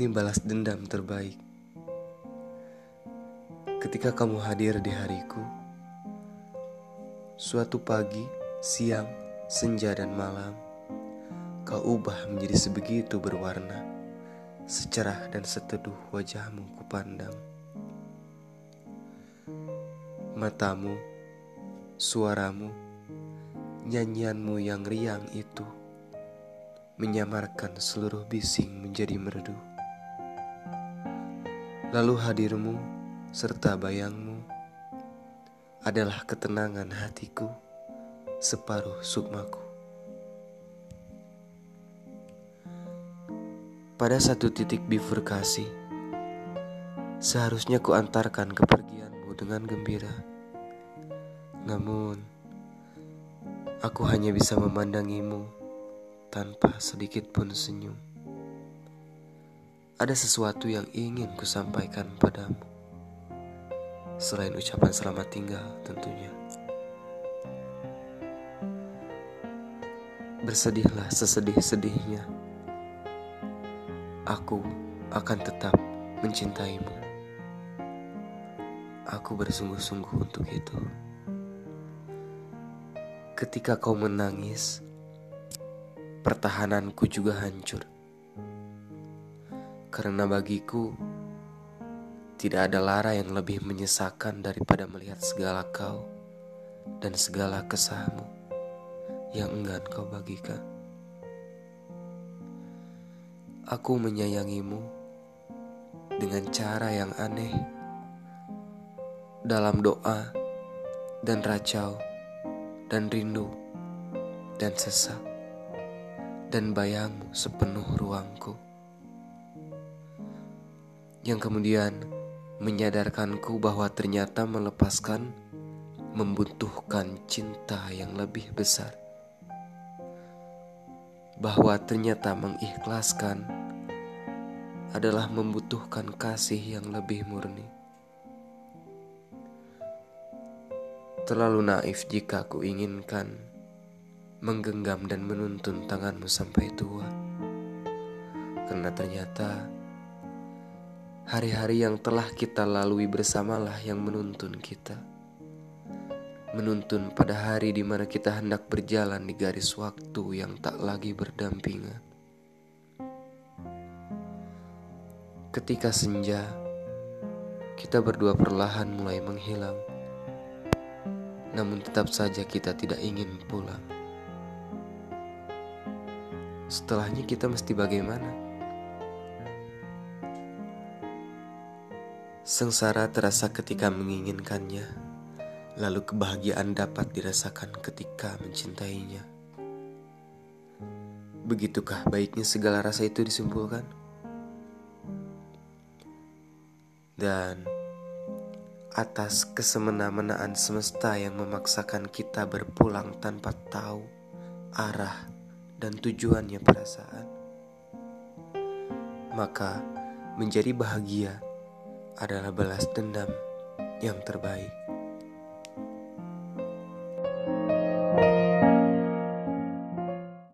Ini balas dendam terbaik. Ketika kamu hadir di hariku, suatu pagi, siang, senja, dan malam, kau ubah menjadi sebegitu berwarna. Secerah dan seteduh wajahmu kupandang. Matamu, suaramu, nyanyianmu yang riang itu menyamarkan seluruh bising menjadi merdu. Lalu hadirmu serta bayangmu adalah ketenangan hatiku, separuh sukmaku. Pada satu titik bifurkasi, seharusnya kuantarkan kepergianmu dengan gembira. Namun, aku hanya bisa memandangimu tanpa sedikit pun senyum. Ada sesuatu yang ingin kusampaikan padamu. Selain ucapan selamat tinggal tentunya. Bersedihlah sesedih-sedihnya. Aku akan tetap mencintaimu. Aku bersungguh-sungguh untuk itu. Ketika kau menangis, pertahananku juga hancur. Karena bagiku, tidak ada lara yang lebih menyesakan daripada melihat segala kau dan segala kesahmu yang enggan kau bagikan. Aku menyayangimu dengan cara yang aneh. Dalam doa dan racau dan rindu dan sesak dan bayangmu sepenuh ruangku. Yang kemudian menyadarkanku bahwa ternyata melepaskan membutuhkan cinta yang lebih besar. Bahwa ternyata mengikhlaskan adalah membutuhkan kasih yang lebih murni. Terlalu naif jika aku inginkan menggenggam dan menuntun tanganmu sampai tua. Karena ternyata hari-hari yang telah kita lalui bersamalah yang menuntun kita. Menuntun pada hari di mana kita hendak berjalan di garis waktu yang tak lagi berdampingan. Ketika senja, kita berdua perlahan mulai menghilang. Namun tetap saja kita tidak ingin pulang. Setelahnya kita mesti bagaimana? Sengsara terasa ketika menginginkannya, lalu kebahagiaan dapat dirasakan ketika mencintainya. Begitukah baiknya segala rasa itu disimpulkan? Dan atas kesemena-menaan semesta yang memaksakan kita berpulang tanpa tahu arah dan tujuannya perasaan, maka menjadi bahagia adalah balas dendam yang terbaik.